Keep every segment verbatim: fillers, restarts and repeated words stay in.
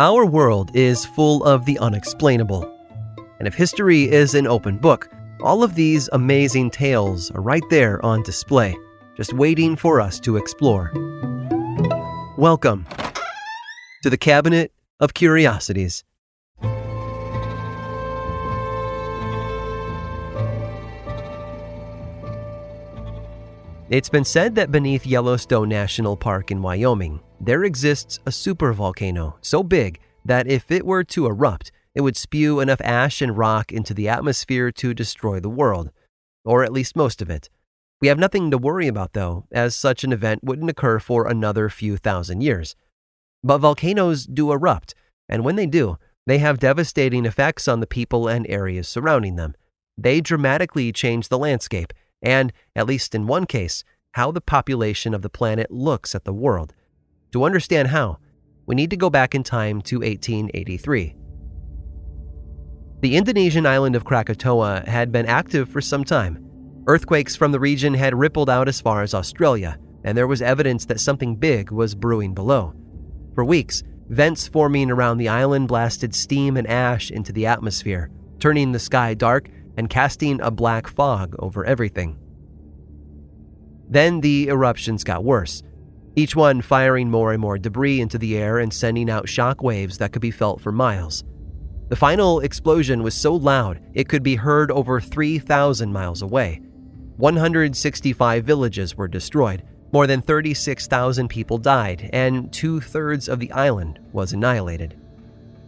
Our world is full of the unexplainable. And if history is an open book, all of these amazing tales are right there on display, just waiting for us to explore. Welcome to the Cabinet of Curiosities. It's been said that beneath Yellowstone National Park in Wyoming, there exists a supervolcano so big that if it were to erupt, it would spew enough ash and rock into the atmosphere to destroy the world, or at least most of it. We have nothing to worry about, though, as such an event wouldn't occur for another few thousand years. But volcanoes do erupt, and when they do, they have devastating effects on the people and areas surrounding them. They dramatically change the landscape, and, at least in one case, how the population of the planet looks at the world. To understand how, we need to go back in time to eighteen eighty-three. The Indonesian island of Krakatoa had been active for some time. Earthquakes from the region had rippled out as far as Australia, and there was evidence that something big was brewing below. For weeks, vents forming around the island blasted steam and ash into the atmosphere, turning the sky dark and casting a black fog over everything. Then the eruptions got worse, each one firing more and more debris into the air and sending out shock waves that could be felt for miles. The final explosion was so loud it could be heard over three thousand miles away. one hundred sixty-five villages were destroyed, more than thirty-six thousand people died, and two-thirds of the island was annihilated.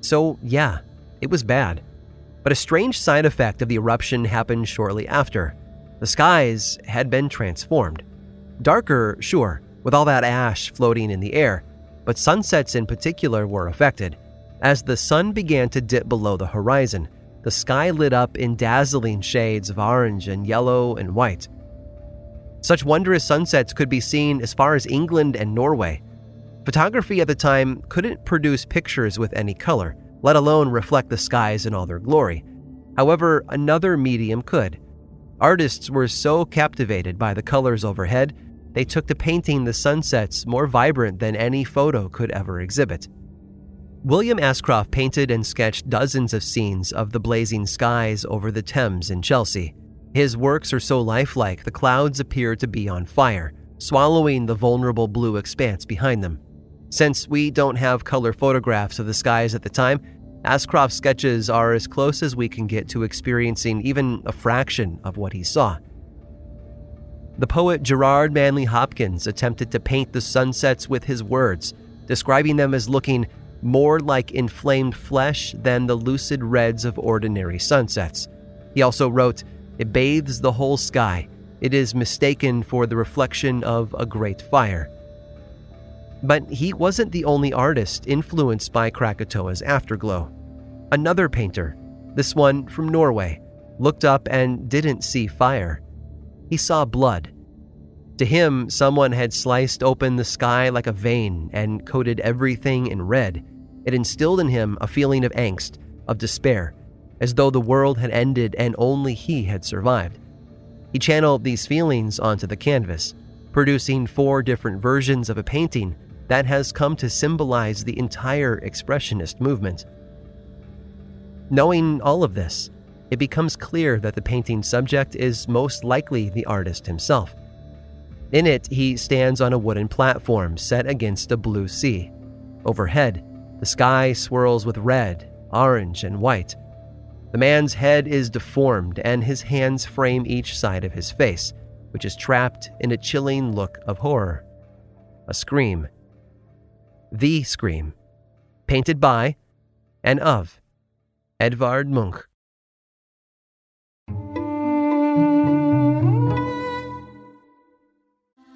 So yeah, it was bad. But a strange side effect of the eruption happened shortly after. The skies had been transformed. Darker, sure, with all that ash floating in the air, but sunsets in particular were affected. As the sun began to dip below the horizon, the sky lit up in dazzling shades of orange and yellow and white. Such wondrous sunsets could be seen as far as England and Norway. Photography at the time couldn't produce pictures with any color, let alone reflect the skies in all their glory. However, another medium could. Artists were so captivated by the colors overhead, they took to painting the sunsets more vibrant than any photo could ever exhibit. William Ascroft painted and sketched dozens of scenes of the blazing skies over the Thames in Chelsea. His works are so lifelike, the clouds appear to be on fire, swallowing the vulnerable blue expanse behind them. Since we don't have color photographs of the skies at the time, Ascroft's sketches are as close as we can get to experiencing even a fraction of what he saw. The poet Gerard Manley Hopkins attempted to paint the sunsets with his words, describing them as looking more like inflamed flesh than the lucid reds of ordinary sunsets. He also wrote, "It bathes the whole sky. It is mistaken for the reflection of a great fire." But he wasn't the only artist influenced by Krakatoa's afterglow. Another painter, this one from Norway, looked up and didn't see fire. He saw blood. To him, someone had sliced open the sky like a vein and coated everything in red. It instilled in him a feeling of angst, of despair, as though the world had ended and only he had survived. He channeled these feelings onto the canvas, producing four different versions of a painting that has come to symbolize the entire Expressionist movement. Knowing all of this, it becomes clear that the painting's subject is most likely the artist himself. In it, he stands on a wooden platform set against a blue sea. Overhead, the sky swirls with red, orange, and white. The man's head is deformed, and his hands frame each side of his face, which is trapped in a chilling look of horror. A scream. The Scream. Painted by and of Edvard Munch.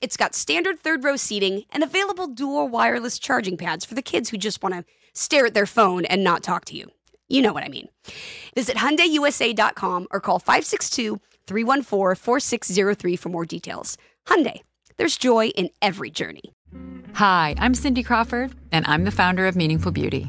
it's got standard third-row seating and available dual wireless charging pads for the kids who just want to stare at their phone and not talk to you. You know what I mean. Visit Hyundai U S A dot com or call five six two, three one four, four six zero three for more details. Hyundai, there's joy in every journey. Hi, I'm Cindy Crawford, and I'm the founder of Meaningful Beauty.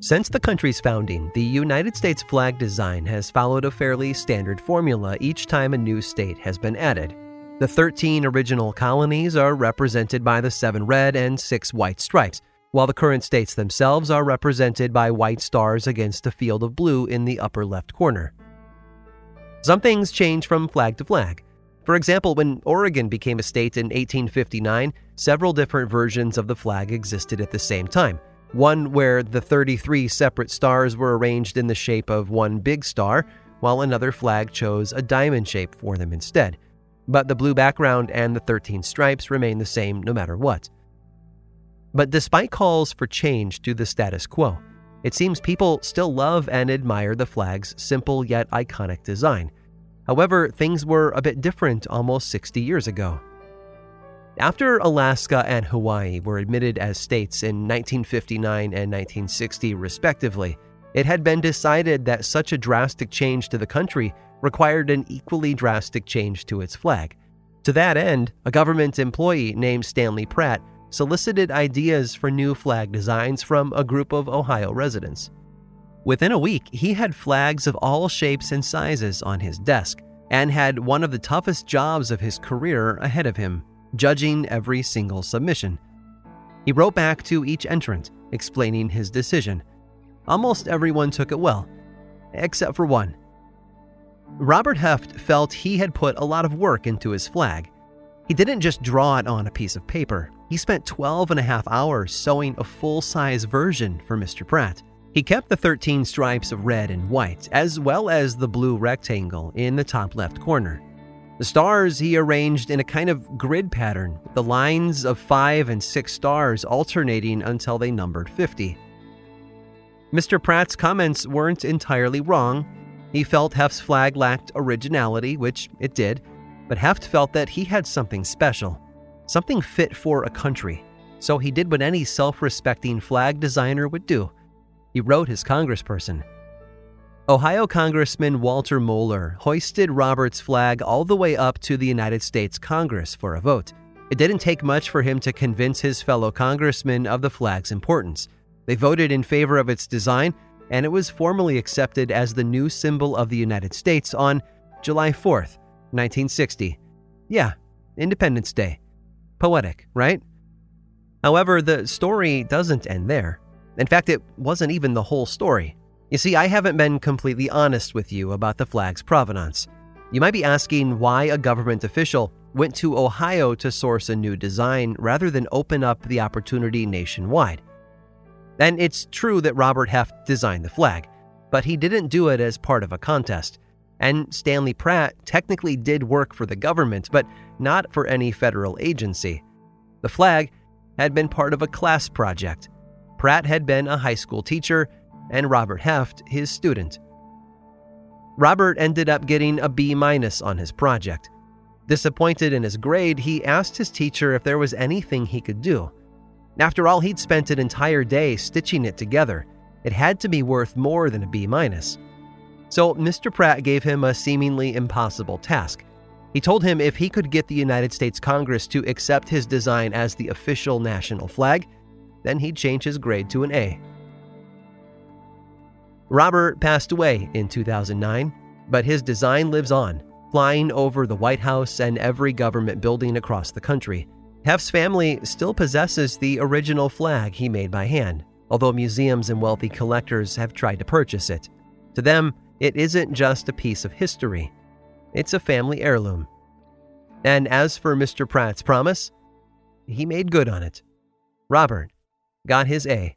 Since the country's founding, the United States flag design has followed a fairly standard formula each time a new state has been added. The thirteen original colonies are represented by the seven red and six white stripes, while the current states themselves are represented by white stars against a field of blue in the upper left corner. Some things change from flag to flag. For example, when Oregon became a state in eighteen fifty-nine, several different versions of the flag existed at the same time. One where the thirty-three separate stars were arranged in the shape of one big star, while another flag chose a diamond shape for them instead. But the blue background and the thirteen stripes remain the same no matter what. But despite calls for change to the status quo, it seems people still love and admire the flag's simple yet iconic design. However, things were a bit different almost sixty years ago. After Alaska and Hawaii were admitted as states in nineteen fifty-nine and nineteen sixty, respectively, it had been decided that such a drastic change to the country required an equally drastic change to its flag. To that end, a government employee named Stanley Pratt solicited ideas for new flag designs from a group of Ohio residents. Within a week, he had flags of all shapes and sizes on his desk and had one of the toughest jobs of his career ahead of him, judging every single submission. He wrote back to each entrant, explaining his decision. Almost everyone took it well, except for one. Robert Heft felt he had put a lot of work into his flag. He didn't just draw it on a piece of paper. He spent twelve and a half hours sewing a full-size version for Mister Pratt. He kept the thirteen stripes of red and white, as well as the blue rectangle in the top left corner. The stars he arranged in a kind of grid pattern, the lines of five and six stars alternating until they numbered fifty. Mister Pratt's comments weren't entirely wrong. He felt Heft's flag lacked originality, which it did, but Heft felt that he had something special, something fit for a country, so he did what any self-respecting flag designer would do. He wrote his congressperson. Ohio Congressman Walter Moeller hoisted Robert's flag all the way up to the United States Congress for a vote. It didn't take much for him to convince his fellow congressmen of the flag's importance. They voted in favor of its design, and it was formally accepted as the new symbol of the United States on July fourth, nineteen sixty. Yeah, Independence Day. Poetic, right? However, the story doesn't end there. In fact, it wasn't even the whole story. You see, I haven't been completely honest with you about the flag's provenance. You might be asking why a government official went to Ohio to source a new design rather than open up the opportunity nationwide. And it's true that Robert Heft designed the flag, but he didn't do it as part of a contest. And Stanley Pratt technically did work for the government, but not for any federal agency. The flag had been part of a class project. Pratt had been a high school teacher, and Robert Heft his student. Robert ended up getting a B- on his project. Disappointed in his grade, he asked his teacher if there was anything he could do. After all, he'd spent an entire day stitching it together. It had to be worth more than a B-. So Mister Pratt gave him a seemingly impossible task. He told him if he could get the United States Congress to accept his design as the official national flag, then he'd change his grade to an A. Robert passed away in two thousand nine, but his design lives on, flying over the White House and every government building across the country. Heft's family still possesses the original flag he made by hand, although museums and wealthy collectors have tried to purchase it. To them, it isn't just a piece of history. It's a family heirloom. And as for Mister Pratt's promise, he made good on it. Robert got his A.